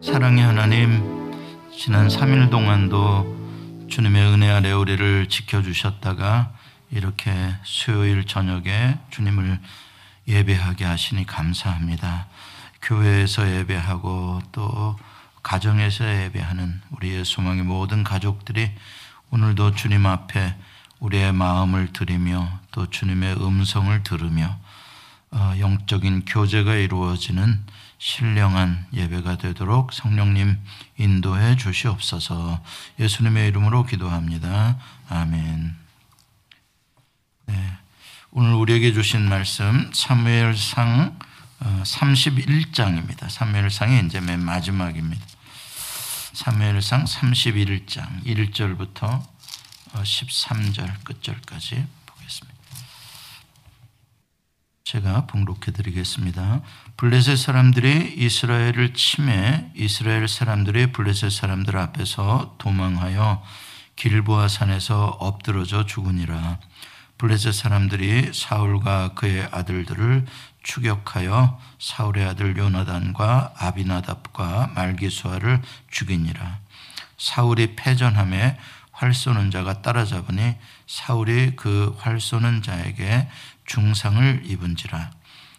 사랑의 하나님, 지난 3일 동안도 주님의 은혜 아래 우리를 지켜주셨다가 이렇게 수요일 저녁에 주님을 예배하게 하시니 감사합니다. 교회에서 예배하고 또 가정에서 예배하는 우리의 소망의 모든 가족들이 오늘도 주님 앞에 우리의 마음을 드리며 또 주님의 음성을 들으며 영적인 교제가 이루어지는 신령한 예배가 되도록 성령님 인도해 주시옵소서. 예수님의 이름으로 기도합니다. 아멘. 네, 오늘 우리에게 주신 말씀 사무엘상 31장입니다. 사무엘상이 이제 맨 마지막입니다. 사무엘상 31장 1절부터 13절 끝절까지 보겠습니다. 제가 봉독해 드리겠습니다. 블레셋 사람들이 이스라엘을 침해 이스라엘 사람들이 블레셋 사람들 앞에서 도망하여 길보아 산에서 엎드러져 죽으니라. 블레셋 사람들이 사울과 그의 아들들을 추격하여 사울의 아들 요나단과 아비나답과 말기수아를 죽이니라. 사울이 패전함에 활 쏘는 자가 따라잡으니 사울이 그 활 쏘는 자에게 중상을 입은지라.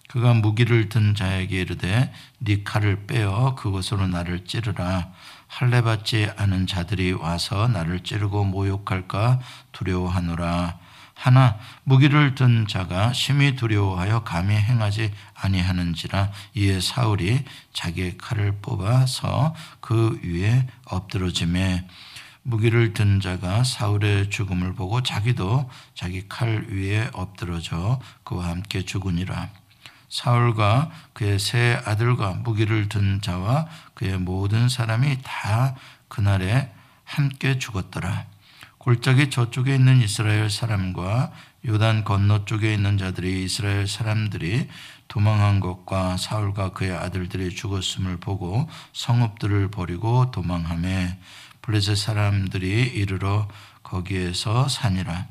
그가 무기를 든 자에게 이르되 네 칼을 빼어 그것으로 나를 찌르라. 할례받지 않은 자들이 와서 나를 찌르고 모욕할까 두려워하노라. 하나 무기를 든 자가 심히 두려워하여 감히 행하지 아니하는지라. 이에 사울이 자기의 칼을 뽑아서 그 위에 엎드러지매 무기를 든 자가 사울의 죽음을 보고 자기도 자기 칼 위에 엎드러져 그와 함께 죽으니라. 사울과 그의 세 아들과 무기를 든 자와 그의 모든 사람이 다 그날에 함께 죽었더라. 골짜기 저쪽에 있는 이스라엘 사람과 요단 건너쪽에 있는 자들이 이스라엘 사람들이 도망한 것과 사울과 그의 아들들이 죽었음을 보고 성읍들을 버리고 도망하며 블레셋 사람들이 이르러 거기에서 사니라.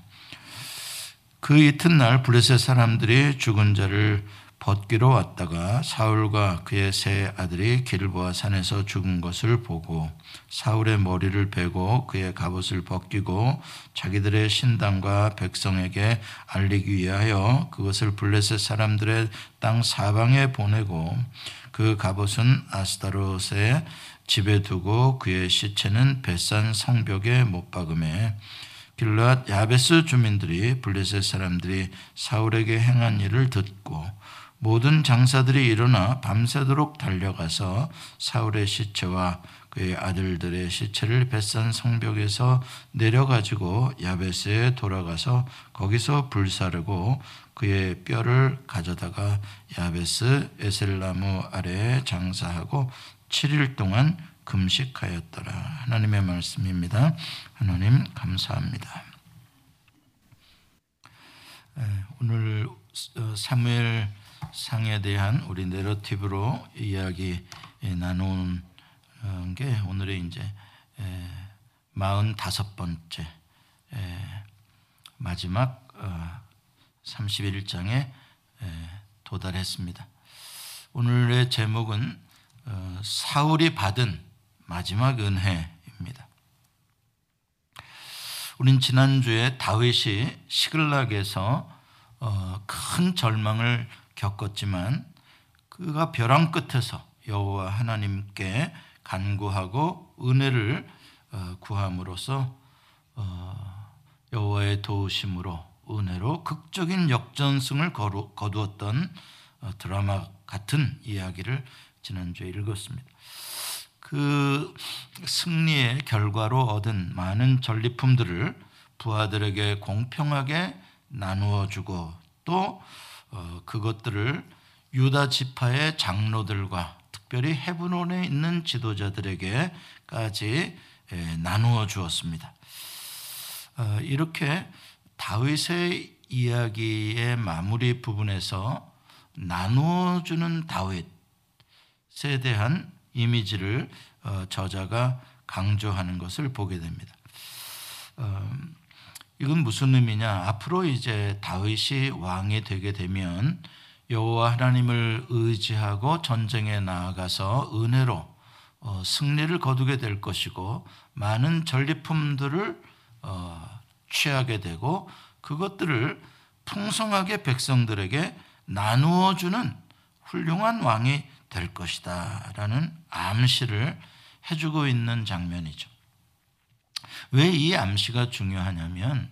그 이튿날 블레셋 사람들이 죽은 자를 벗기러 왔다가 사울과 그의 세 아들이 길보아 산에서 죽은 것을 보고 사울의 머리를 베고 그의 갑옷을 벗기고 자기들의 신당과 백성에게 알리기 위하여 그것을 블레셋 사람들의 땅 사방에 보내고 그 갑옷은 아스타롯의 집에 두고 그의 시체는 벳산 성벽에 못 박음에 길랏 야베스 주민들이 블레셋 사람들이 사울에게 행한 일을 듣고 모든 장사들이 일어나 밤새도록 달려가서 사울의 시체와 그의 아들들의 시체를 벳산 성벽에서 내려가지고 야베스에 돌아가서 거기서 불사르고 그의 뼈를 가져다가 야베스 에셀나무 아래에 장사하고 7일 동안 금식하였더라. 하나님의 말씀입니다. 하나님 감사합니다. 오늘 사무엘 상에 대한 우리 내러티브로 이야기 나눈 게 오늘의 이제 45번째 마지막 31장에 도달했습니다. 오늘의 제목은 사울이 받은 마지막 은혜입니다. 우린 지난주에 다윗이 시글락에서 큰 절망을 겪었지만 그가 벼랑 끝에서 여호와 하나님께 간구하고 은혜를 구함으로써 여호와의 도우심으로 은혜로 극적인 역전승을 거두었던 드라마 같은 이야기를 지난주에 읽었습니다. 그 승리의 결과로 얻은 많은 전리품들을 부하들에게 공평하게 나누어 주고 또 그것들을 유다 지파의 장로들과 특별히 헤브론에 있는 지도자들에게까지 나누어 주었습니다. 이렇게 다윗의 이야기의 마무리 부분에서 나누어 주는 다윗에 대한 이미지를 저자가 강조하는 것을 보게 됩니다. 이건 무슨 의미냐? 앞으로 이제 다윗이 왕이 되게 되면 여호와 하나님을 의지하고 전쟁에 나아가서 은혜로 승리를 거두게 될 것이고 많은 전리품들을 취하게 되고 그것들을 풍성하게 백성들에게 나누어주는 훌륭한 왕이 될 것이다 라는 암시를 해주고 있는 장면이죠. 왜 이 암시가 중요하냐면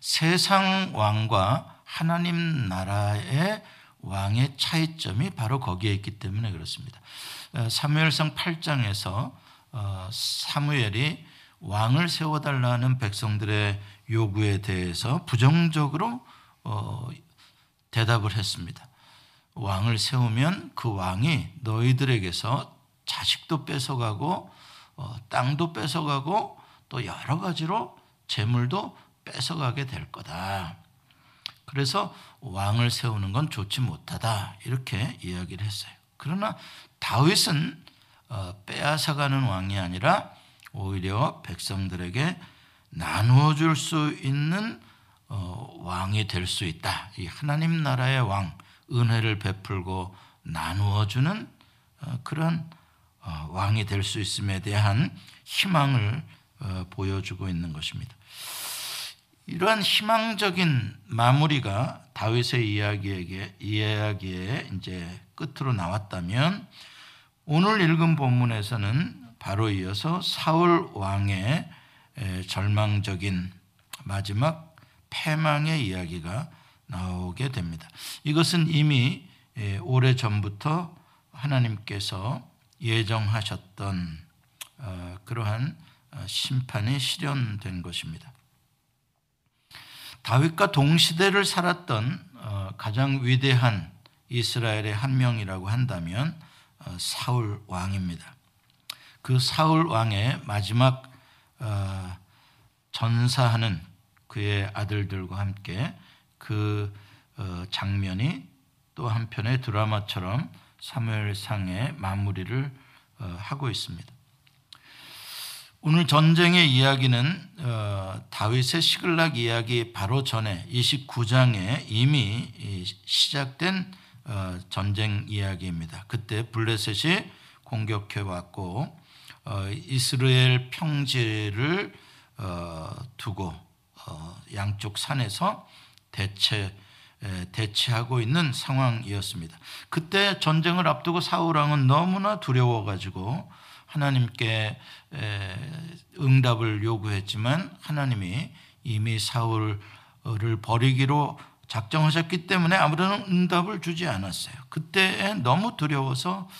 세상 왕과 하나님 나라의 왕의 차이점이 바로 거기에 있기 때문에 그렇습니다. 사무엘상 8장에서 사무엘이 왕을 세워달라는 백성들의 요구에 대해서 부정적으로 대답을 했습니다. 왕을 세우면 그 왕이 너희들에게서 자식도 뺏어가고 땅도 뺏어가고 또 여러 가지로 재물도 뺏어가게 될 거다. 그래서 왕을 세우는 건 좋지 못하다 이렇게 이야기를 했어요. 그러나 다윗은 빼앗아가는 왕이 아니라 오히려 백성들에게 나누어 줄 수 있는 왕이 될 수 있다. 이 하나님 나라의 왕, 은혜를 베풀고 나누어 주는 그런 왕이 될 수 있음에 대한 희망을 보여주고 있는 것입니다. 이러한 희망적인 마무리가 다윗의 이야기의 이제 끝으로 나왔다면 오늘 읽은 본문에서는 바로 이어서 사울 왕의 절망적인 마지막 패망의 이야기가 나오게 됩니다. 이것은 이미 오래전부터 하나님께서 예정하셨던 그러한 심판이 실현된 것입니다. 다윗과 동시대를 살았던 가장 위대한 이스라엘의 한 명이라고 한다면 사울 왕입니다. 그 사울 왕의 마지막 전사하는 그의 아들들과 함께 그 장면이 또 한편의 드라마처럼 사무엘상의 마무리를 하고 있습니다. 오늘 전쟁의 이야기는 다윗의 시글락 이야기 바로 전에 29장에 이미 시작된 전쟁 이야기입니다. 그때 블레셋이 공격해왔고 이스라엘 평지를 두고 양쪽 산에서 대치하고 있는 상황이었습니다. 그때 전쟁을 앞두고 사울왕은 너무나 두려워가지고 하나님께 응답을 요구했지만 하나님이 이미 사울을 버리기로 작정하셨기 때문에 아무런 응답을 주지 않았어요. 그때 너무 두려워서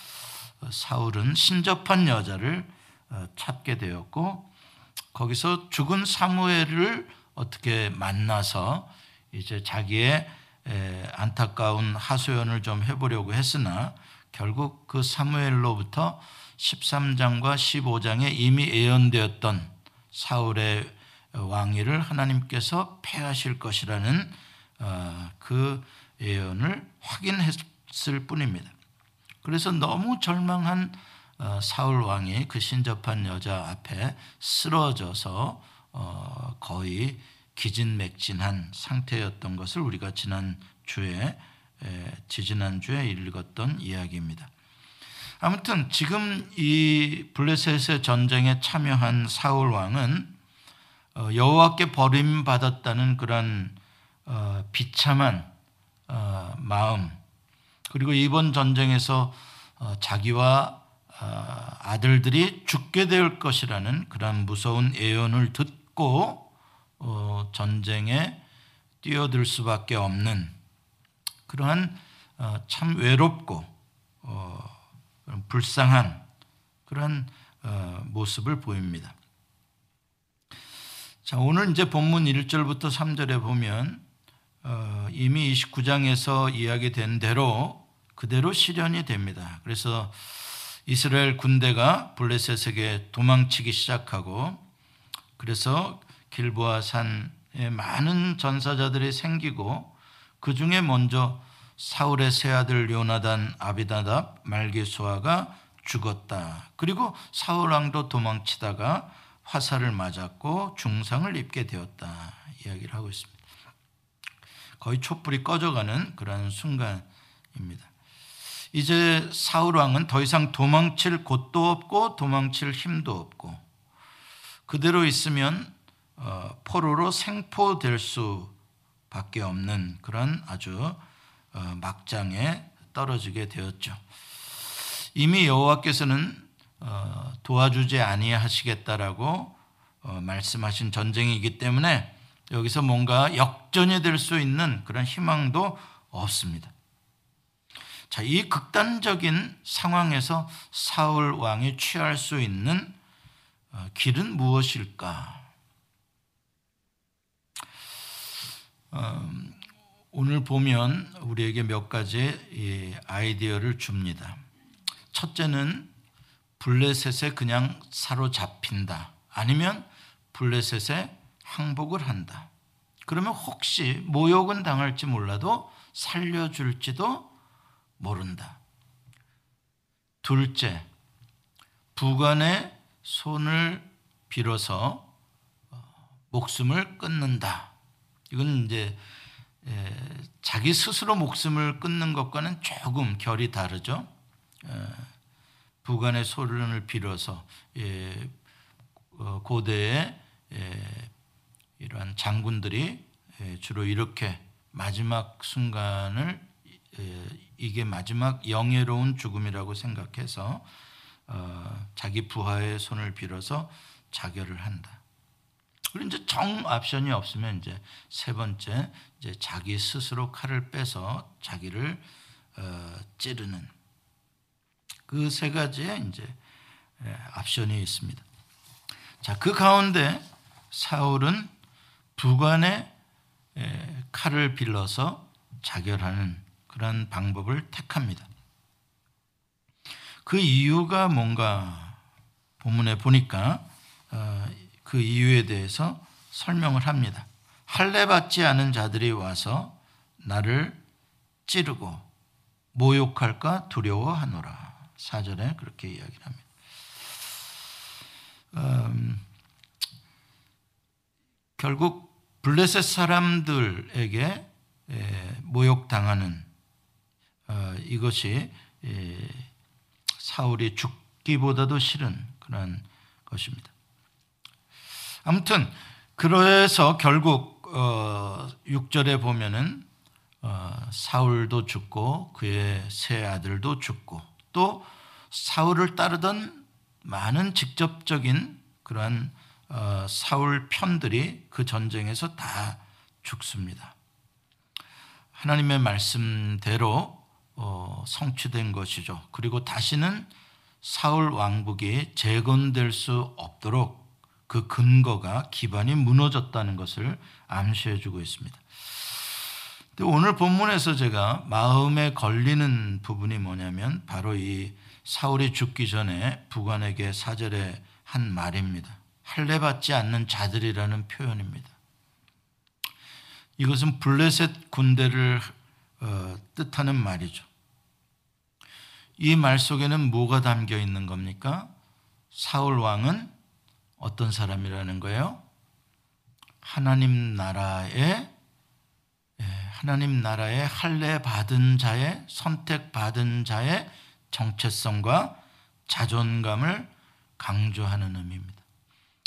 사울은 신접한 여자를 찾게 되었고 거기서 죽은 사무엘을 어떻게 만나서 이제 자기의 안타까운 하소연을 좀 해보려고 했으나 결국 그 사무엘로부터 13장과 15장에 이미 예언되었던 사울의 왕위를 하나님께서 폐하실 것이라는 그 예언을 확인했을 뿐입니다. 그래서 너무 절망한 사울 왕이 그 신접한 여자 앞에 쓰러져서 거의 기진맥진한 상태였던 것을 우리가 지지난주에 읽었던 이야기입니다. 아무튼 지금 이 블레셋의 전쟁에 참여한 사울 왕은 여호와께 버림받았다는 그런 비참한 마음 그리고 이번 전쟁에서 자기와 아들들이 죽게 될 것이라는 그런 무서운 예언을 듣고 전쟁에 뛰어들 수밖에 없는 그러한 참 외롭고 불쌍한 그런 모습을 보입니다. 자, 오늘 이제 본문 1절부터 3절에 보면 이미 29장에서 이야기된 대로 그대로 실현이 됩니다. 그래서 이스라엘 군대가 블레셋에게 도망치기 시작하고 그래서 길보아 산에 많은 전사자들이 생기고 그 중에 먼저 사울의 세 아들 요나단, 아비나답, 말기수아가 죽었다. 그리고 사울 왕도 도망치다가 화살을 맞았고 중상을 입게 되었다. 이야기를 하고 있습니다. 거의 촛불이 꺼져가는 그런 순간입니다. 이제 사울왕은 더 이상 도망칠 곳도 없고 도망칠 힘도 없고 그대로 있으면 포로로 생포될 수밖에 없는 그런 아주 막장에 떨어지게 되었죠. 이미 여호와께서는 도와주지 아니하시겠다라고 말씀하신 전쟁이기 때문에 여기서 뭔가 역전이 될 수 있는 그런 희망도 없습니다. 자, 이 극단적인 상황에서 사울 왕이 취할 수 있는 길은 무엇일까? 오늘 보면 우리에게 몇 가지 아이디어를 줍니다. 첫째는 블레셋에 그냥 사로잡힌다. 아니면 블레셋에 항복을 한다. 그러면 혹시 모욕은 당할지 몰라도 살려줄지도 모른다. 둘째, 부관의 손을 빌어서 목숨을 끊는다. 이건 이제 자기 스스로 목숨을 끊는 것과는 조금 결이 다르죠. 부관의 손을 빌어서 고대의 이러한 장군들이 주로 이렇게 마지막 순간을 이게 마지막 영예로운 죽음이라고 생각해서 자기 부하의 손을 빌어서 자결을 한다. 그리고 이제 정옵션이 없으면 이제 세 번째 이제 자기 스스로 칼을 빼서 자기를 찌르는 그 세 가지의 이제 옵션이 있습니다. 자, 그 가운데 사울은 부관의 칼을 빌려서 자결하는 그런 방법을 택합니다. 그 이유가 뭔가 본문에 보니까 그 이유에 대해서 설명을 합니다. 할례받지 않은 자들이 와서 나를 찌르고 모욕할까 두려워하노라. 4절에 그렇게 이야기를 합니다. 결국 블레셋 사람들에게 모욕당하는 이것이 사울이 죽기보다도 싫은 그런 것입니다. 아무튼 그래서 결국 6절에 보면은 사울도 죽고 그의 세 아들도 죽고 또 사울을 따르던 많은 직접적인 그런 사울 편들이 그 전쟁에서 다 죽습니다. 하나님의 말씀대로 성취된 것이죠. 그리고 다시는 사울 왕국이 재건될 수 없도록 그 근거가 기반이 무너졌다는 것을 암시해 주고 있습니다. 근데 오늘 본문에서 제가 마음에 걸리는 부분이 뭐냐면 바로 이 사울이 죽기 전에 부관에게 4절에 한 말입니다. 할례받지 않는 자들이라는 표현입니다. 이것은 블레셋 군대를 뜻하는 말이죠. 이 말 속에는 뭐가 담겨 있는 겁니까? 사울 왕은 어떤 사람이라는 거예요? 하나님 나라의 할례받은 자의 선택받은 자의 정체성과 자존감을 강조하는 의미입니다.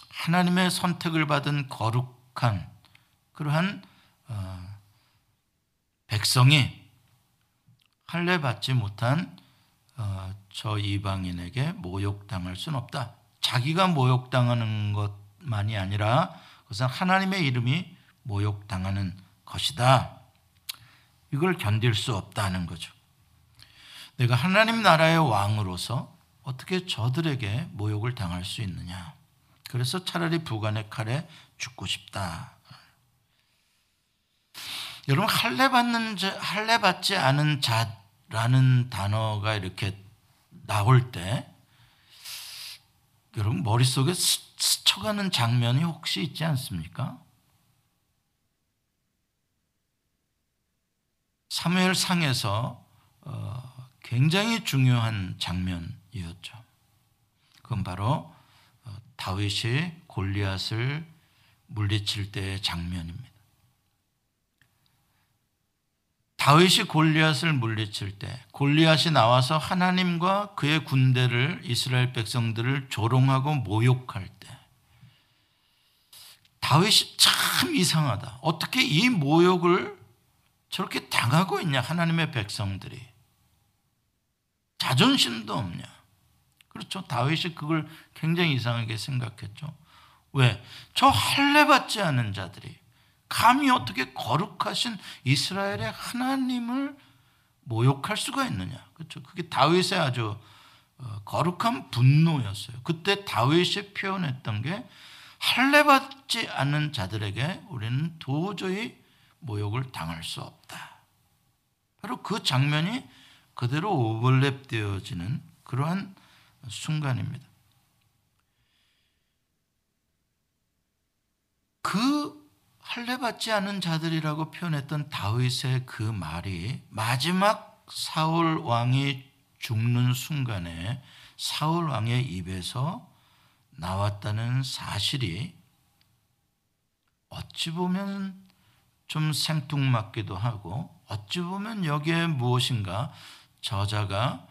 하나님의 선택을 받은 거룩한 그러한 백성이 할례받지 못한 저 이방인에게 모욕당할 수는 없다. 자기가 모욕당하는 것만이 아니라 그것은 하나님의 이름이 모욕당하는 것이다. 이걸 견딜 수 없다는 거죠. 내가 하나님 나라의 왕으로서 어떻게 저들에게 모욕을 당할 수 있느냐. 그래서 차라리 부관의 칼에 죽고 싶다. 여러분, 할례받지 않은 자라는 단어가 이렇게 나올 때 여러분 머릿속에 스쳐가는 장면이 혹시 있지 않습니까? 사무엘상에서 굉장히 중요한 장면이었죠. 그건 바로 다윗이 골리앗을 물리칠 때의 장면입니다. 다윗이 골리앗을 물리칠 때 골리앗이 나와서 하나님과 그의 군대를 이스라엘 백성들을 조롱하고 모욕할 때 다윗이 참 이상하다. 어떻게 이 모욕을 저렇게 당하고 있냐, 하나님의 백성들이. 자존심도 없냐. 그렇죠. 다윗이 그걸 굉장히 이상하게 생각했죠. 왜? 저 할례받지 않은 자들이 감히 어떻게 거룩하신 이스라엘의 하나님을 모욕할 수가 있느냐. 그렇죠. 그게 다윗의 아주 거룩한 분노였어요. 그때 다윗이 표현했던 게 할례받지 않은 자들에게 우리는 도저히 모욕을 당할 수 없다. 바로 그 장면이 그대로 오버랩되어지는 그러한 순간입니다. 그 할례받지 않은 자들이라고 표현했던 다윗의 그 말이 마지막 사울 왕이 죽는 순간에 사울 왕의 입에서 나왔다는 사실이 어찌 보면 좀 생뚱맞기도 하고 어찌 보면 여기에 무엇인가 저자가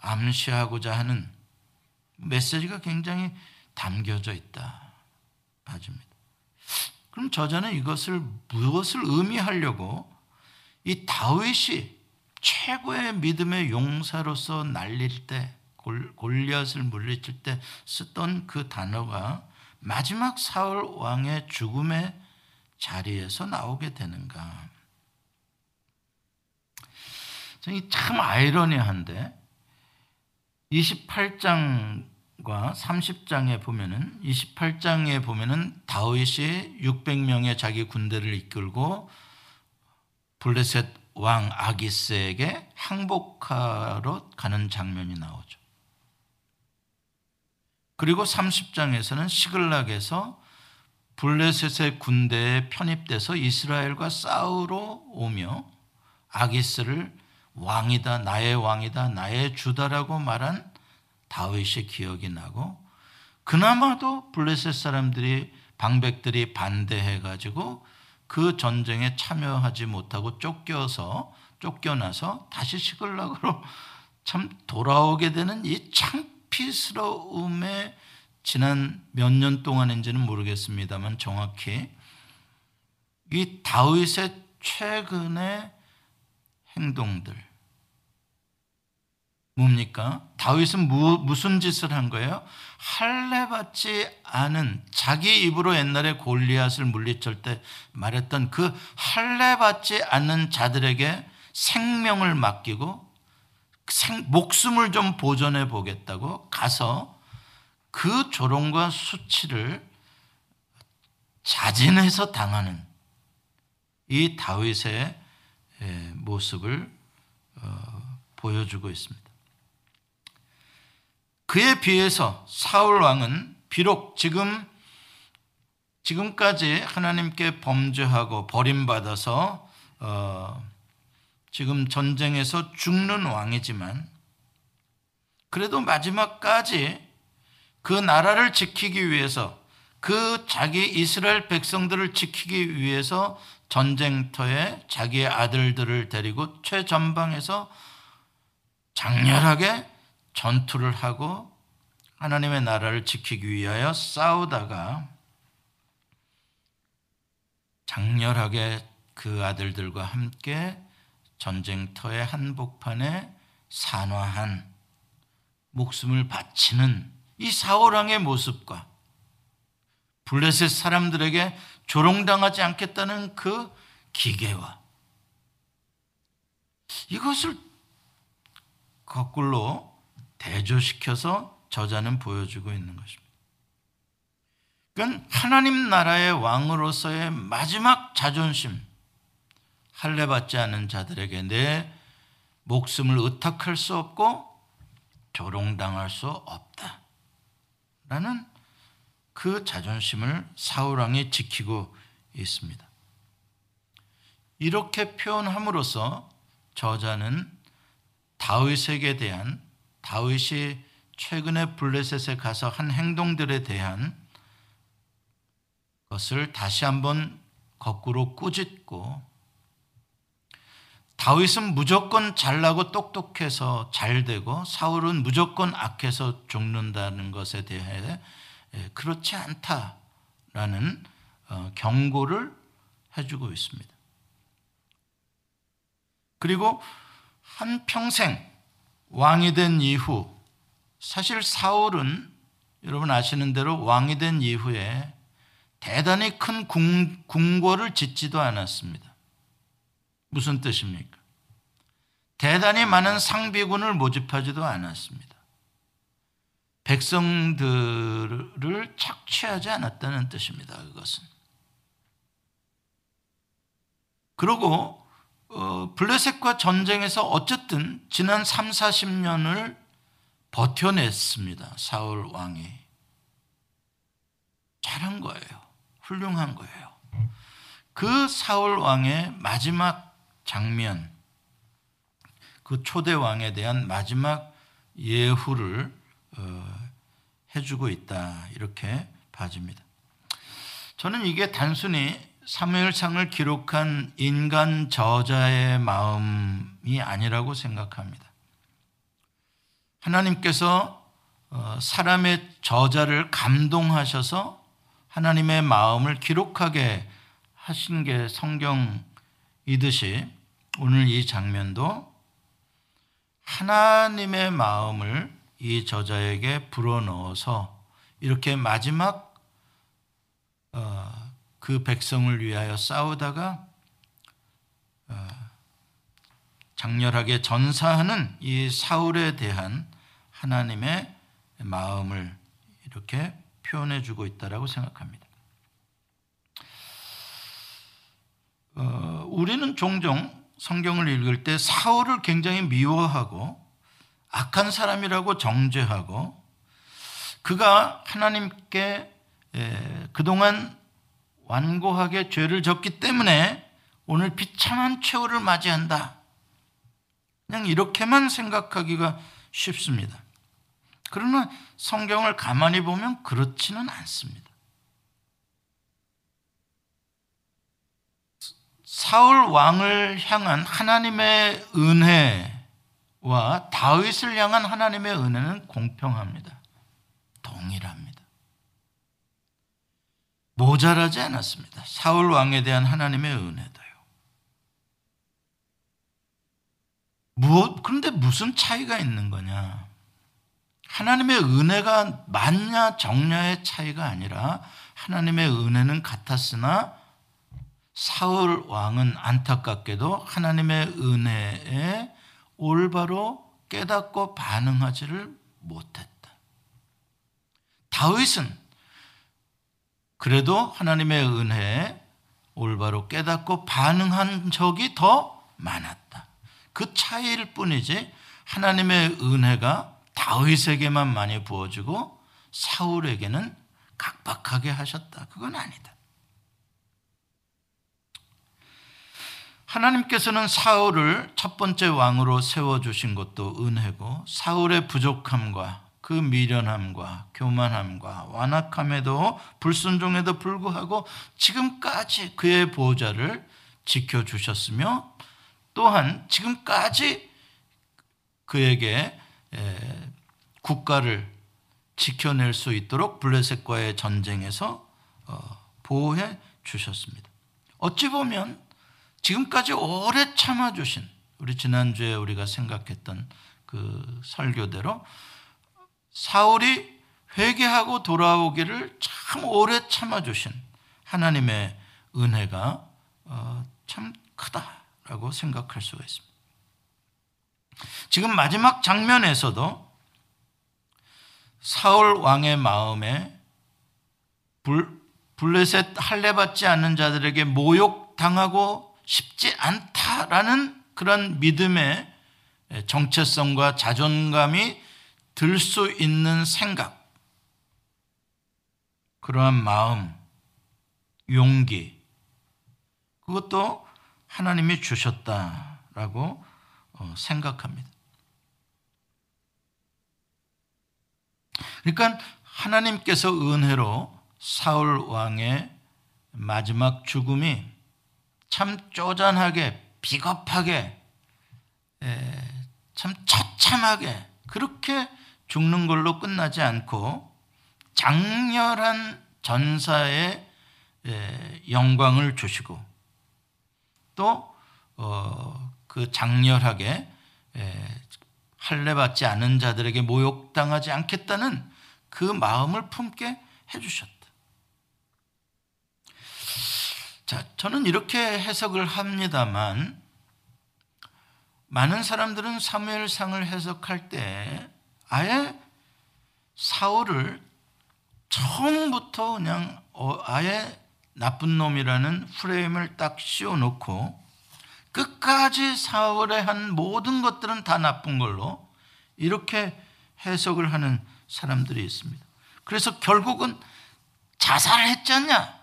암시하고자 하는 메시지가 굉장히 담겨져 있다. 맞습니다. 그럼 저자는 이것을 무엇을 의미하려고 이 다윗이 최고의 믿음의 용사로서 날릴 때 골리앗을 물리칠 때 쓰던 그 단어가 마지막 사울 왕의 죽음의 자리에서 나오게 되는가. 참 아이러니한데 28장과 30장에 보면은 28장에 보면은 다윗이 600명의 자기 군대를 이끌고 블레셋 왕 아기스에게 항복하러 가는 장면이 나오죠. 그리고 30장에서는 시글락에서 블레셋의 군대에 편입돼서 이스라엘과 싸우러 오며 아기스를 왕이다, 나의 왕이다, 나의 주다라고 말한 다윗의 기억이 나고 그나마도 블레셋 사람들이 방백들이 반대해가지고 그 전쟁에 참여하지 못하고 쫓겨나서 다시 시글락으로 참 돌아오게 되는 이 창피스러움의 지난 몇 년 동안인지는 모르겠습니다만 정확히 이 다윗의 최근의 행동들 뭡니까? 다윗은 무슨 짓을 한 거예요? 할례받지 않은 자기 입으로 옛날에 골리앗을 물리칠 때 말했던 그 할례받지 않은 자들에게 생명을 맡기고 목숨을 좀 보존해 보겠다고 가서 그 조롱과 수치를 자진해서 당하는 이 다윗의 모습을 보여주고 있습니다. 그에 비해서 사울 왕은 비록 지금까지 하나님께 범죄하고 버림받아서 지금 전쟁에서 죽는 왕이지만 그래도 마지막까지 그 나라를 지키기 위해서 그 자기 이스라엘 백성들을 지키기 위해서 전쟁터에 자기의 아들들을 데리고 최전방에서 장렬하게 전투를 하고 하나님의 나라를 지키기 위하여 싸우다가 장렬하게 그 아들들과 함께 전쟁터의 한복판에 산화한 목숨을 바치는 이 사울왕의 모습과 블레셋 사람들에게 조롱당하지 않겠다는 그 기계와 이것을 거꾸로 대조시켜서 저자는 보여주고 있는 것입니다. 그건 하나님 나라의 왕으로서의 마지막 자존심, 할례받지 않은 자들에게 내 목숨을 의탁할 수 없고 조롱당할 수 없다. 라는 그 자존심을 사울왕이 지키고 있습니다. 이렇게 표현함으로써 저자는 다윗에게 대한 다윗이 최근에 블레셋에 가서 한 행동들에 대한 것을 다시 한번 거꾸로 꾸짖고 다윗은 무조건 잘나고 똑똑해서 잘되고 사울은 무조건 악해서 죽는다는 것에 대해 그렇지 않다라는 경고를 해주고 있습니다. 그리고 한평생 왕이 된 이후, 사실 사울은 여러분 아시는 대로 왕이 된 이후에 대단히 큰 궁궐을 짓지도 않았습니다. 무슨 뜻입니까? 대단히 많은 상비군을 모집하지도 않았습니다. 백성들을 착취하지 않았다는 뜻입니다. 그것은. 그리고 블레셋과 전쟁에서 어쨌든 지난 3, 40년을 버텨냈습니다. 사울 왕이. 잘한 거예요. 훌륭한 거예요. 그 사울 왕의 마지막 장면, 그 초대 왕에 대한 마지막 예후를 해주고 있다. 이렇게 봐집니다. 저는 이게 단순히 사무엘상을 기록한 인간 저자의 마음이 아니라고 생각합니다. 하나님께서 사람의 저자를 감동하셔서 하나님의 마음을 기록하게 하신 게 성경이듯이 오늘 이 장면도 하나님의 마음을 이 저자에게 불어넣어서 이렇게 마지막 그 백성을 위하여 싸우다가 장렬하게 전사하는 이 사울에 대한 하나님의 마음을 이렇게 표현해 주고 있다라고 생각합니다. 우리는 종종 성경을 읽을 때 사울을 굉장히 미워하고 악한 사람이라고 정죄하고 그가 하나님께 그동안 완고하게 죄를 졌기 때문에 오늘 비참한 최후를 맞이한다. 그냥 이렇게만 생각하기가 쉽습니다. 그러나 성경을 가만히 보면 그렇지는 않습니다. 사울 왕을 향한 하나님의 은혜와 다윗을 향한 하나님의 은혜는 공평합니다. 동일합니다. 모자라지 않았습니다. 사울 왕에 대한 하나님의 은혜도요. 그런데 무슨 차이가 있는 거냐? 하나님의 은혜가 많냐 적냐의 차이가 아니라 하나님의 은혜는 같았으나 사울 왕은 안타깝게도 하나님의 은혜에 올바로 깨닫고 반응하지를 못했다. 다윗은 그래도 하나님의 은혜에 올바로 깨닫고 반응한 적이 더 많았다. 그 차이일 뿐이지 하나님의 은혜가 다윗에게만 많이 부어지고 사울에게는 각박하게 하셨다. 그건 아니다. 하나님께서는 사울을 첫 번째 왕으로 세워주신 것도 은혜고 사울의 부족함과 그 미련함과 교만함과 완악함에도 불순종에도 불구하고 지금까지 그의 보호자를 지켜주셨으며 또한 지금까지 그에게 국가를 지켜낼 수 있도록 블레셋과의 전쟁에서 보호해 주셨습니다. 어찌 보면 지금까지 오래 참아주신 우리 지난주에 우리가 생각했던 그 설교대로 사울이 회개하고 돌아오기를 참 오래 참아주신 하나님의 은혜가 참 크다라고 생각할 수가 있습니다. 지금 마지막 장면에서도 사울 왕의 마음에 블레셋 할례받지 않는 자들에게 모욕당하고 싶지 않다라는 그런 믿음의 정체성과 자존감이 들 수 있는 생각, 그러한 마음, 용기, 그것도 하나님이 주셨다라고 생각합니다. 그러니까 하나님께서 은혜로 사울 왕의 마지막 죽음이 참 쪼잔하게, 비겁하게 참 처참하게 그렇게 죽는 걸로 끝나지 않고 장렬한 전사의 영광을 주시고 또 그 장렬하게 할례받지 않은 자들에게 모욕당하지 않겠다는 그 마음을 품게 해주셨다. 자, 저는 이렇게 해석을 합니다만 많은 사람들은 사무엘상을 해석할 때 아예 사울을 처음부터 그냥 아예 나쁜 놈이라는 프레임을 딱 씌워놓고 끝까지 사울의 한 모든 것들은 다 나쁜 걸로 이렇게 해석을 하는 사람들이 있습니다. 그래서 결국은 자살했지 않냐,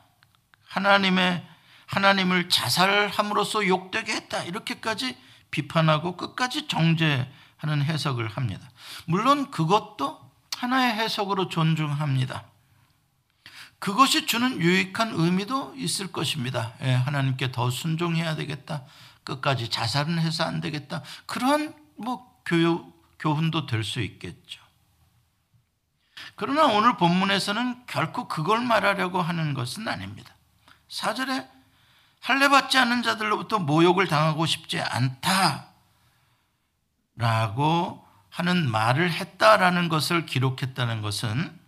하나님을 자살함으로써 욕되게 했다, 이렇게까지 비판하고 끝까지 정죄하는 해석을 합니다. 물론 그것도 하나의 해석으로 존중합니다. 그것이 주는 유익한 의미도 있을 것입니다. 예, 하나님께 더 순종해야 되겠다, 끝까지 자살은 해서 안 되겠다, 그런 교훈도 될 수 있겠죠. 그러나 오늘 본문에서는 결코 그걸 말하려고 하는 것은 아닙니다. 4절에 할례받지 않은 자들로부터 모욕을 당하고 싶지 않다라고 하는 말을 했다라는 것을 기록했다는 것은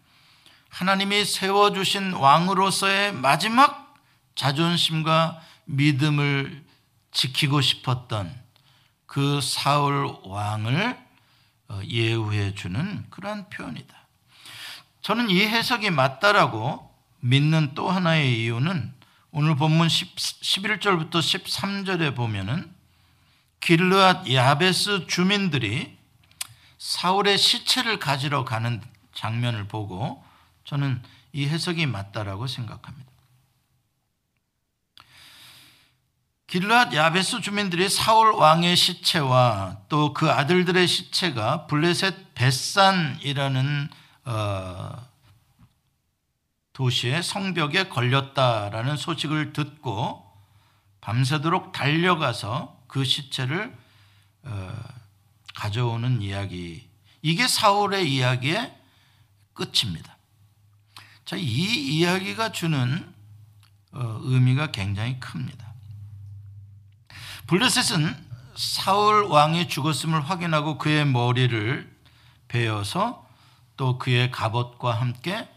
하나님이 세워주신 왕으로서의 마지막 자존심과 믿음을 지키고 싶었던 그 사울 왕을 예우해 주는 그러한 표현이다. 저는 이 해석이 맞다라고 믿는 또 하나의 이유는 오늘 본문 11절부터 13절에 보면은 길르앗 야베스 주민들이 사울의 시체를 가지러 가는 장면을 보고 저는 이 해석이 맞다라고 생각합니다. 길르앗 야베스 주민들이 사울 왕의 시체와 또 그 아들들의 시체가 블레셋 벳산이라는 도시의 성벽에 걸렸다라는 소식을 듣고 밤새도록 달려가서 그 시체를 가져오는 이야기, 이게 사울의 이야기의 끝입니다. 자, 이 이야기가 주는 의미가 굉장히 큽니다. 블레셋은 사울 왕이 죽었음을 확인하고 그의 머리를 베어서 또 그의 갑옷과 함께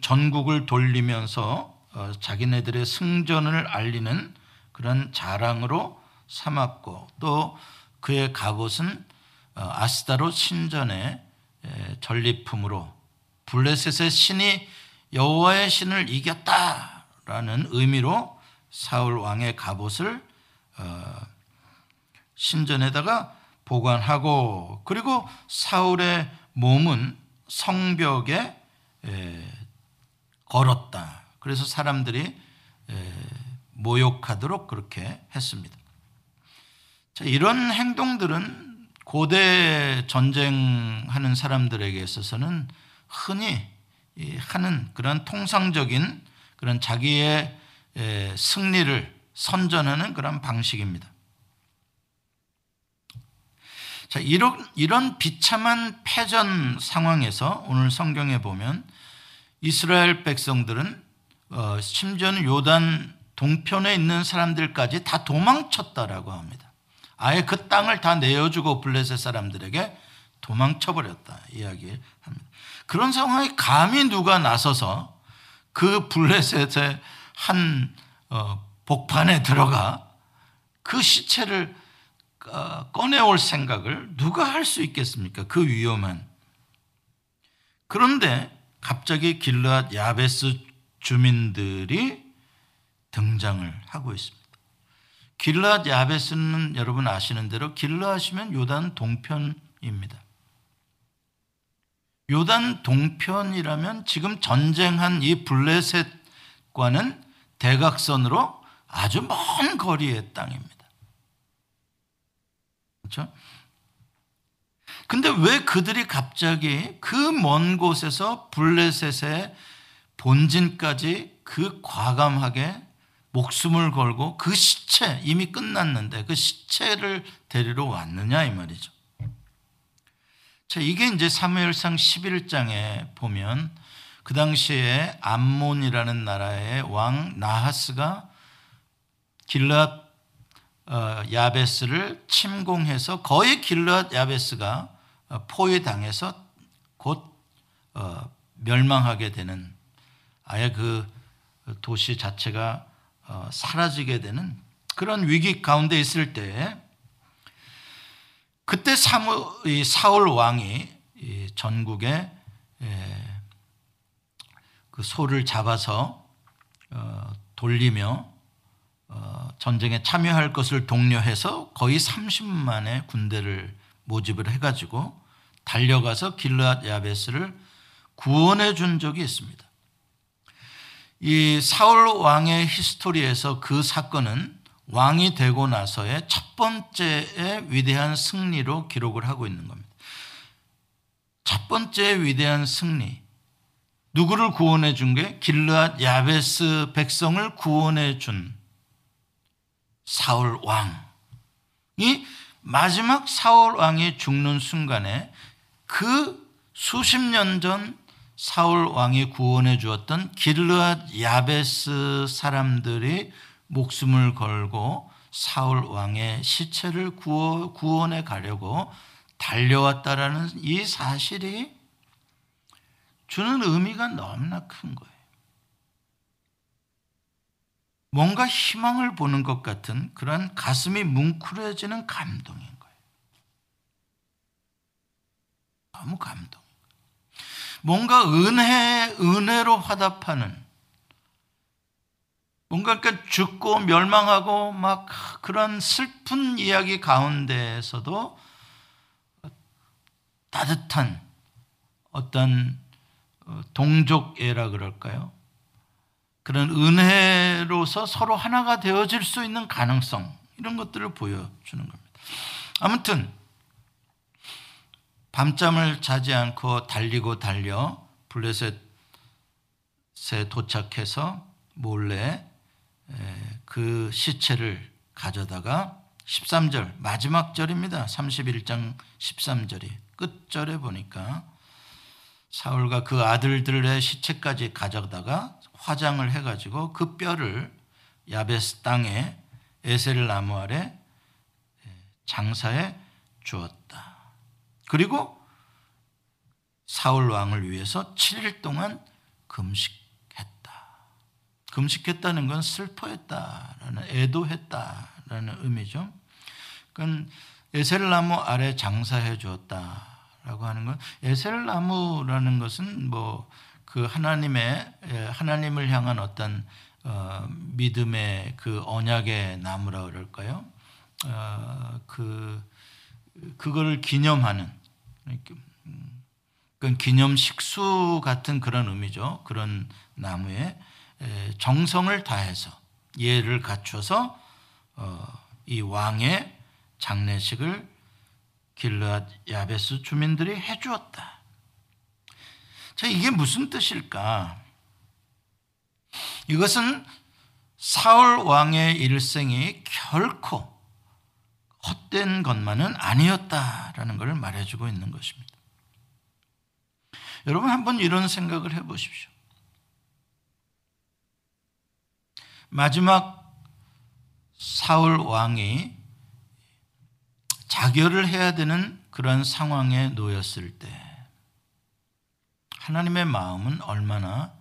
전국을 돌리면서 자기네들의 승전을 알리는 그런 자랑으로 삼았고 또 그의 갑옷은 아스다롯 신전의 전리품으로 블레셋의 신이 여호와의 신을 이겼다라는 의미로 사울 왕의 갑옷을 신전에다가 보관하고 그리고 사울의 몸은 성벽에 걸었다. 그래서 사람들이 모욕하도록 그렇게 했습니다. 자, 이런 행동들은 고대 전쟁하는 사람들에게 있어서는 흔히 하는 그런 통상적인 그런 자기의 승리를 선전하는 그런 방식입니다. 자, 이런 비참한 패전 상황에서 오늘 성경에 보면 이스라엘 백성들은 심지어는 요단 동편에 있는 사람들까지 다 도망쳤다라고 합니다. 아예 그 땅을 다 내어주고 블레셋 사람들에게 도망쳐버렸다 이야기합니다. 그런 상황에 감히 누가 나서서 그 블레셋의 한 복판에 들어가 그 시체를 꺼내올 생각을 누가 할 수 있겠습니까? 그 위험한. 그런데 갑자기 길르앗 야베스 주민들이 등장을 하고 있습니다. 길르앗 야베스는 여러분 아시는 대로 길르앗이면 요단 동편입니다. 요단 동편이라면 지금 전쟁한 이 블레셋과는 대각선으로 아주 먼 거리의 땅입니다. 그렇죠? 근데 왜 그들이 갑자기 그 먼 곳에서 블레셋의 본진까지 그 과감하게 목숨을 걸고 그 시체, 이미 끝났는데 그 시체를 데리러 왔느냐 이 말이죠. 자, 이게 이제 사무엘상 11장에 보면 그 당시에 암몬이라는 나라의 왕 나하스가 길르앗 야베스를 침공해서 거의 길르앗 야베스가 포위당해서 곧 멸망하게 되는, 아예 그 도시 자체가 사라지게 되는 그런 위기 가운데 있을 때, 그때 사울 왕이 전국에 그 소를 잡아서 돌리며 전쟁에 참여할 것을 독려해서 거의 30만의 군대를 모집을 해가지고 달려가서 길르앗 야베스를 구원해 준 적이 있습니다. 이 사울 왕의 히스토리에서 그 사건은 왕이 되고 나서의 첫 번째의 위대한 승리로 기록을 하고 있는 겁니다. 첫 번째의 위대한 승리, 누구를 구원해 준 게? 길르앗 야베스 백성을 구원해 준 사울 왕이, 마지막 사울 왕이 죽는 순간에 그 수십 년 전 사울 왕이 구원해 주었던 길르앗 야베스 사람들이 목숨을 걸고 사울 왕의 시체를 구원해 가려고 달려왔다라는 이 사실이 주는 의미가 너무나 큰 거예요. 뭔가 희망을 보는 것 같은 그런 가슴이 뭉클해지는 감동인 거예요. 너무 감동. 뭔가 은혜로 화답하는, 뭔가 그러니까 죽고 멸망하고 막 그런 슬픈 이야기 가운데에서도 따뜻한 어떤 동족애라 그럴까요? 그런 은혜로서 서로 하나가 되어질 수 있는 가능성, 이런 것들을 보여주는 겁니다. 아무튼 밤잠을 자지 않고 달려 블레셋에 도착해서 몰래 그 시체를 가져다가 13절, 마지막 절입니다. 31장 13절이 끝절에 보니까 사울과 그 아들들의 시체까지 가져다가 화장을 해가지고 그 뼈를 야베스 땅에 에셀 나무 아래 장사해 주었다. 그리고 사울 왕을 위해서 7일 동안 금식했다. 금식했다는 건 슬퍼했다라는, 애도했다라는 의미죠. 그건 에셀 나무 아래 장사해 주었다라고 하는 건, 에셀 나무라는 것은 뭐 그 하나님을 향한 어떤 믿음의 그 언약의 나무라 그럴까요? 그걸 기념하는, 그건 기념 식수 같은 그런 의미죠. 그런 나무에 정성을 다해서 예를 갖춰서 이 왕의 장례식을 길르앗 야베스 주민들이 해주었다. 자, 이게 무슨 뜻일까? 이것은 사울 왕의 일생이 결코 헛된 것만은 아니었다라는 것을 말해주고 있는 것입니다. 여러분, 한번 이런 생각을 해보십시오. 마지막 사울 왕이 자결을 해야 되는 그런 상황에 놓였을 때 하나님의 마음은 얼마나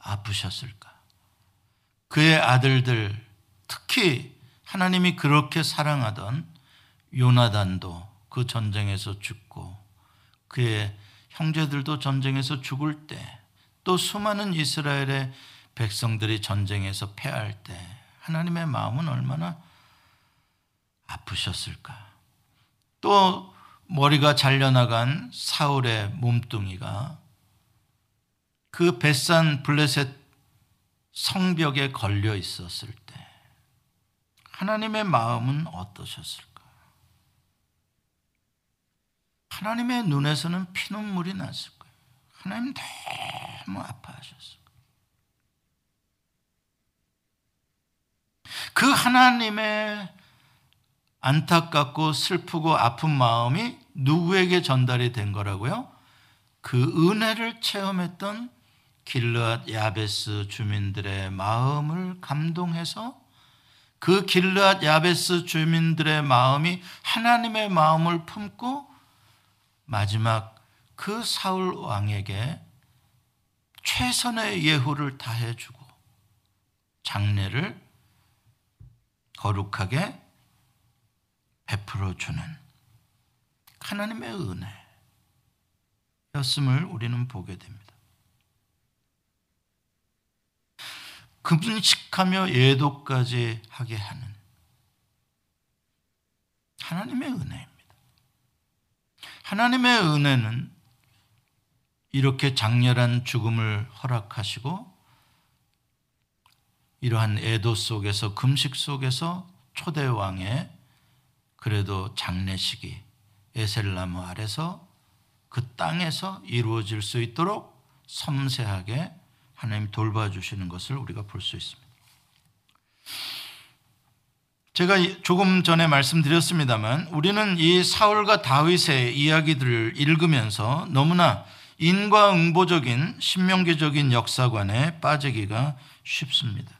아프셨을까? 그의 아들들, 특히 하나님이 그렇게 사랑하던 요나단도 그 전쟁에서 죽고, 그의 형제들도 전쟁에서 죽을 때, 또 수많은 이스라엘의 백성들이 전쟁에서 패할 때 하나님의 마음은 얼마나 아프셨을까? 또 머리가 잘려나간 사울의 몸뚱이가 그 벳산 블레셋 성벽에 걸려 있었을 때 하나님의 마음은 어떠셨을까? 하나님의 눈에서는 피눈물이 났을 거예요. 하나님 너무 아파하셨을 거예요. 그 하나님의 안타깝고 슬프고 아픈 마음이 누구에게 전달이 된 거라고요? 그 은혜를 체험했던 길르앗 야베스 주민들의 마음을 감동해서 그 길르앗 야베스 주민들의 마음이 하나님의 마음을 품고 마지막 그 사울 왕에게 최선의 예후를 다해주고 장례를 거룩하게 베풀어주는 하나님의 은혜였음을 우리는 보게 됩니다. 금식하며 예도까지 하게 하는 하나님의 은혜입니다. 하나님의 은혜는 이렇게 장렬한 죽음을 허락하시고 이러한 애도 속에서 금식 속에서 초대왕의 그래도 장례식이 에셀나무 아래서 그 땅에서 이루어질 수 있도록 섬세하게 하나님 돌봐주시는 것을 우리가 볼 수 있습니다. 제가 조금 전에 말씀드렸습니다만 우리는 이 사울과 다윗의 이야기들을 읽으면서 너무나 인과응보적인 신명기적인 역사관에 빠지기가 쉽습니다.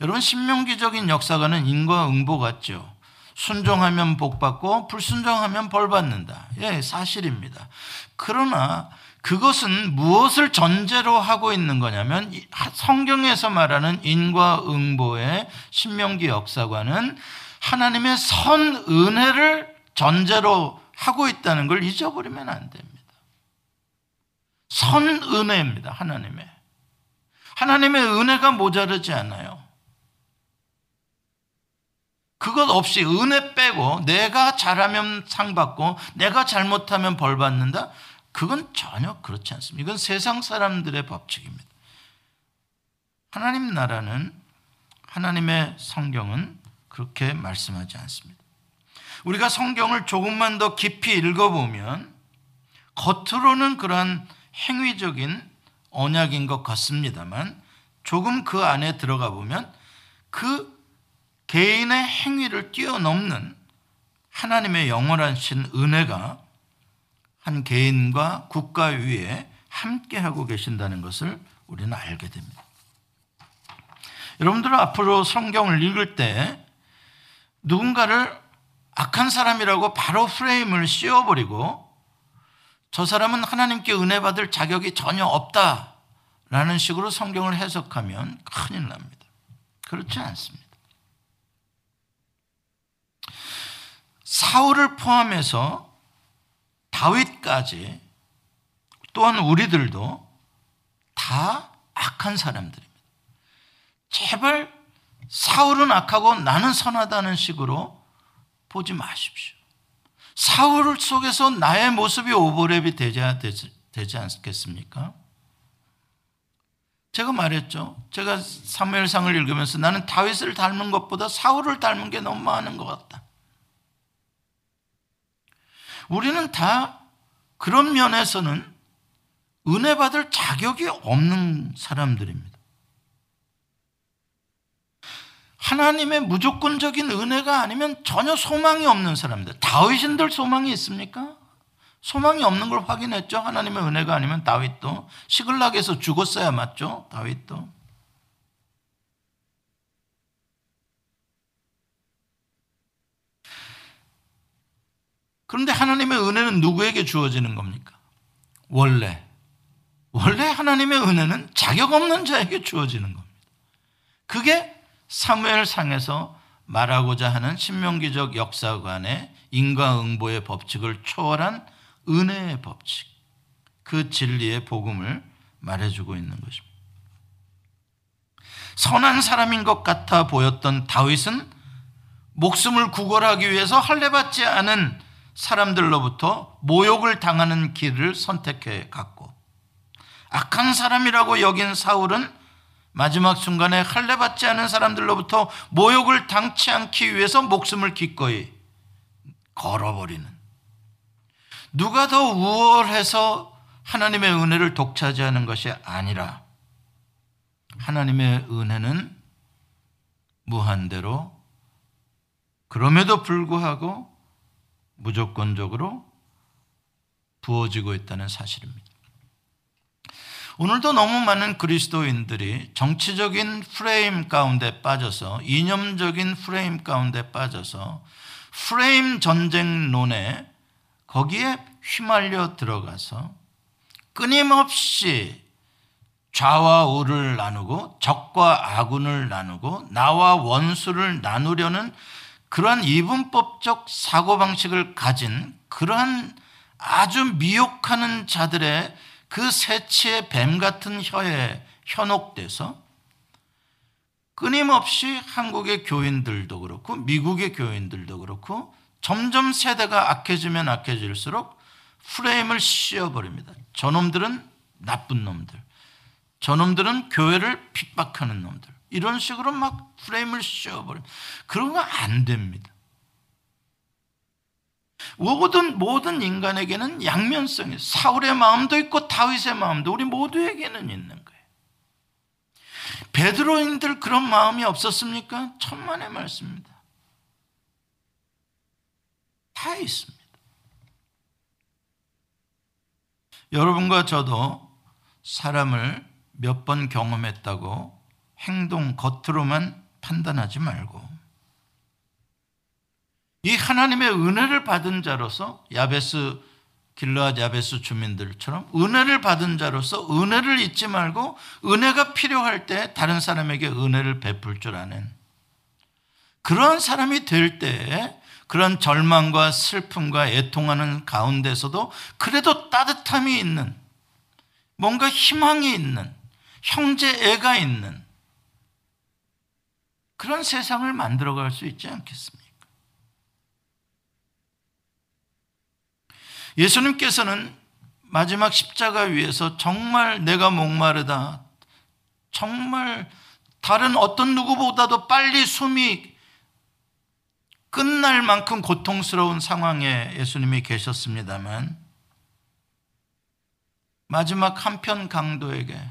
여러분, 신명기적인 역사관은 인과응보 같죠. 순종하면 복받고 불순종하면 벌받는다. 예, 사실입니다. 그러나 그것은 무엇을 전제로 하고 있는 거냐면 성경에서 말하는 인과응보의 신명기 역사관은 하나님의 선은혜를 전제로 하고 있다는 걸 잊어버리면 안 됩니다. 선은혜입니다. 하나님의 은혜가 모자르지 않아요. 그것 없이 은혜 빼고 내가 잘하면 상 받고 내가 잘못하면 벌 받는다? 그건 전혀 그렇지 않습니다. 이건 세상 사람들의 법칙입니다. 하나님 나라는, 하나님의 성경은 그렇게 말씀하지 않습니다. 우리가 성경을 조금만 더 깊이 읽어보면 겉으로는 그러한 행위적인 언약인 것 같습니다만 조금 그 안에 들어가 보면 그 개인의 행위를 뛰어넘는 하나님의 영원하신 은혜가 한 개인과 국가 위에 함께하고 계신다는 것을 우리는 알게 됩니다. 여러분들은 앞으로 성경을 읽을 때 누군가를 악한 사람이라고 바로 프레임을 씌워버리고 저 사람은 하나님께 은혜 받을 자격이 전혀 없다라는 식으로 성경을 해석하면 큰일 납니다. 그렇지 않습니다. 사울을 포함해서 다윗까지 또한 우리들도 다 악한 사람들입니다. 제발 사울은 악하고 나는 선하다는 식으로 보지 마십시오. 사울 속에서 나의 모습이 오버랩이 되지 않겠습니까? 제가 말했죠. 제가 사무엘상을 읽으면서 나는 다윗을 닮은 것보다 사울을 닮은 게 너무 많은 것 같다. 우리는 다 그런 면에서는 은혜 받을 자격이 없는 사람들입니다. 하나님의 무조건적인 은혜가 아니면 전혀 소망이 없는 사람들. 다윗인들 소망이 있습니까? 소망이 없는 걸 확인했죠. 하나님의 은혜가 아니면 다윗도 시글락에서 죽었어야 맞죠. 다윗도. 그런데 하나님의 은혜는 누구에게 주어지는 겁니까? 원래 하나님의 은혜는 자격 없는 자에게 주어지는 겁니다. 그게 사무엘상에서 말하고자 하는 신명기적 역사관의 인과응보의 법칙을 초월한 은혜의 법칙, 그 진리의 복음을 말해주고 있는 것입니다. 선한 사람인 것 같아 보였던 다윗은 목숨을 구걸하기 위해서 할례받지 않은 사람들로부터 모욕을 당하는 길을 선택해 갔고, 악한 사람이라고 여긴 사울은 마지막 순간에 할례받지 않은 사람들로부터 모욕을 당치 않기 위해서 목숨을 기꺼이 걸어버리는, 누가 더 우월해서 하나님의 은혜를 독차지하는 것이 아니라 하나님의 은혜는 무한대로 그럼에도 불구하고 무조건적으로 부어지고 있다는 사실입니다. 오늘도 너무 많은 그리스도인들이 정치적인 프레임 가운데 빠져서, 이념적인 프레임 가운데 빠져서 프레임 전쟁론에 거기에 휘말려 들어가서 끊임없이 좌와 우를 나누고 적과 아군을 나누고 나와 원수를 나누려는 그런 이분법적 사고방식을 가진 그러한 아주 미혹하는 자들의 그 새치의 뱀 같은 혀에 현혹돼서 끊임없이 한국의 교인들도 그렇고 미국의 교인들도 그렇고 점점 세대가 악해지면 악해질수록 프레임을 씌워버립니다. 저놈들은 나쁜 놈들, 저놈들은 교회를 핍박하는 놈들, 이런 식으로 막 프레임을 씌워버립니다. 그런 거 안 됩니다. 모든 인간에게는 양면성이, 사울의 마음도 있고 다윗의 마음도 우리 모두에게는 있는 거예요. 베드로인들 그런 마음이 없었습니까? 천만의 말씀입니다. 다 있습니다. 여러분과 저도 사람을 몇 번 경험했다고 행동, 겉으로만 판단하지 말고 이 하나님의 은혜를 받은 자로서, 야베스, 길르앗 야베스 주민들처럼 은혜를 받은 자로서 은혜를 잊지 말고 은혜가 필요할 때 다른 사람에게 은혜를 베풀 줄 아는 그런 사람이 될 때에, 그런 절망과 슬픔과 애통하는 가운데서도 그래도 따뜻함이 있는, 뭔가 희망이 있는, 형제애가 있는 그런 세상을 만들어갈 수 있지 않겠습니까? 예수님께서는 마지막 십자가 위에서 정말 내가 목마르다, 정말 다른 어떤 누구보다도 빨리 숨이 끝날 만큼 고통스러운 상황에 예수님이 계셨습니다만, 마지막 한편 강도에게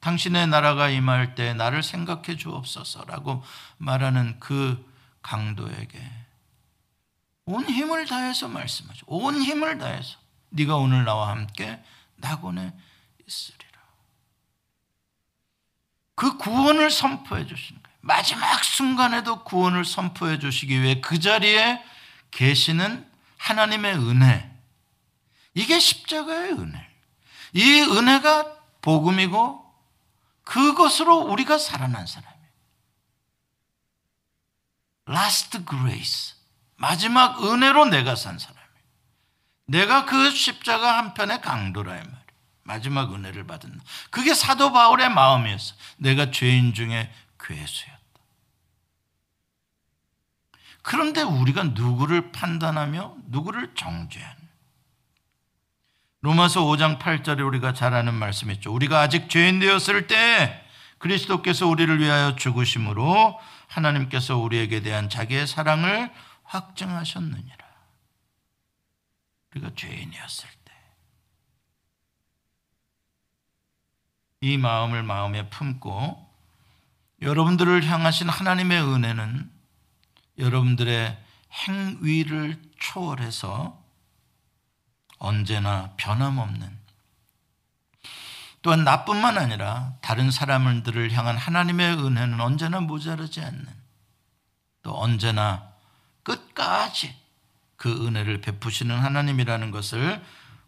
당신의 나라가 임할 때 나를 생각해 주옵소서라고 말하는 그 강도에게 온 힘을 다해서 말씀하죠. 온 힘을 다해서 네가 오늘 나와 함께 낙원에 있으리라. 그 구원을 선포해 주시는 거예요. 마지막 순간에도 구원을 선포해 주시기 위해 그 자리에 계시는 하나님의 은혜, 이게 십자가의 은혜. 이 은혜가 복음이고 그것으로 우리가 살아난 사람이에요. Last grace, 마지막 은혜로 내가 산 사람이에요. 내가 그 십자가 한편의 강도라 이 말이에요. 마지막 은혜를 받은, 그게 사도 바울의 마음이었어. 내가 죄인 중에 괴수였다. 그런데 우리가 누구를 판단하며 누구를 정죄하는, 로마서 5장 8절에 우리가 잘 아는 말씀이 있죠. 우리가 아직 죄인 되었을 때 그리스도께서 우리를 위하여 죽으심으로 하나님께서 우리에게 대한 자기의 사랑을 확증하셨느니라. 우리가 죄인이었을 때 이 마음을 마음에 품고, 여러분들을 향하신 하나님의 은혜는 여러분들의 행위를 초월해서 언제나 변함없는, 또한 나뿐만 아니라 다른 사람들을 향한 하나님의 은혜는 언제나 모자르지 않는, 또 언제나 끝까지 그 은혜를 베푸시는 하나님이라는 것을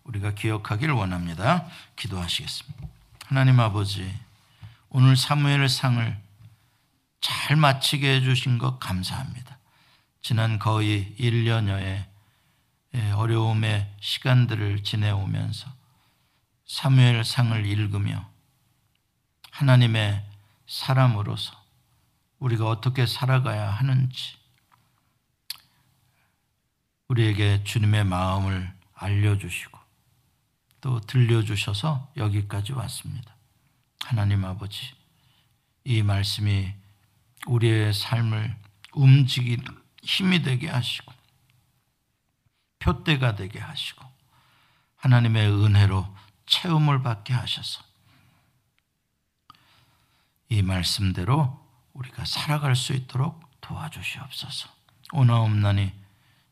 우리가 기억하길 원합니다. 기도하시겠습니다. 하나님 아버지, 오늘 사무엘상을 잘 마치게 해주신 것 감사합니다. 지난 거의 1년여의 어려움의 시간들을 지내오면서 사무엘상을 읽으며 하나님의 사람으로서 우리가 어떻게 살아가야 하는지 우리에게 주님의 마음을 알려주시고 또 들려주셔서 여기까지 왔습니다. 하나님 아버지, 이 말씀이 우리의 삶을 움직이는 힘이 되게 하시고 표대가 되게 하시고 하나님의 은혜로 체험을 받게 하셔서 이 말씀대로 우리가 살아갈 수 있도록 도와주시옵소서. 오나옵나니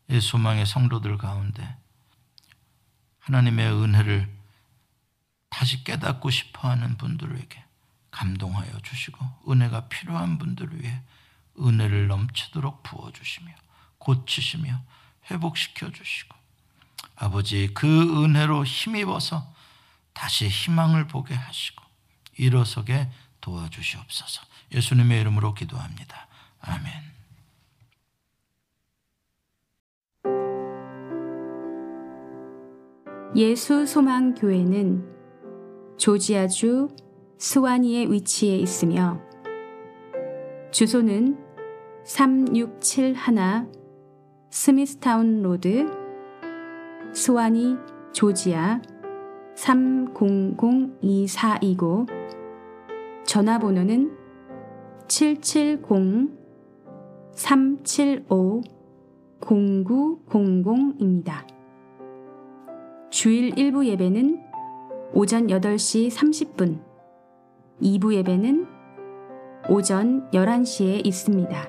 이 소망의 성도들 가운데 하나님의 은혜를 다시 깨닫고 싶어하는 분들에게 감동하여 주시고 은혜가 필요한 분들을 위해 은혜를 넘치도록 부어주시며 고치시며 회복시켜 주시고 아버지 그 은혜로 힘입어서 다시 희망을 보게 하시고 일어서게 도와주시옵소서. 예수님의 이름으로 기도합니다. 아멘. 예수소망교회는 조지아주 스와니에 위치해 있으며 주소는 3671 스미스타운 로드 스와니 조지아 30024이고 전화번호는 770-375-0900입니다. 주일 1부 예배는 오전 8시 30분, 2부 예배는 오전 11시에 있습니다.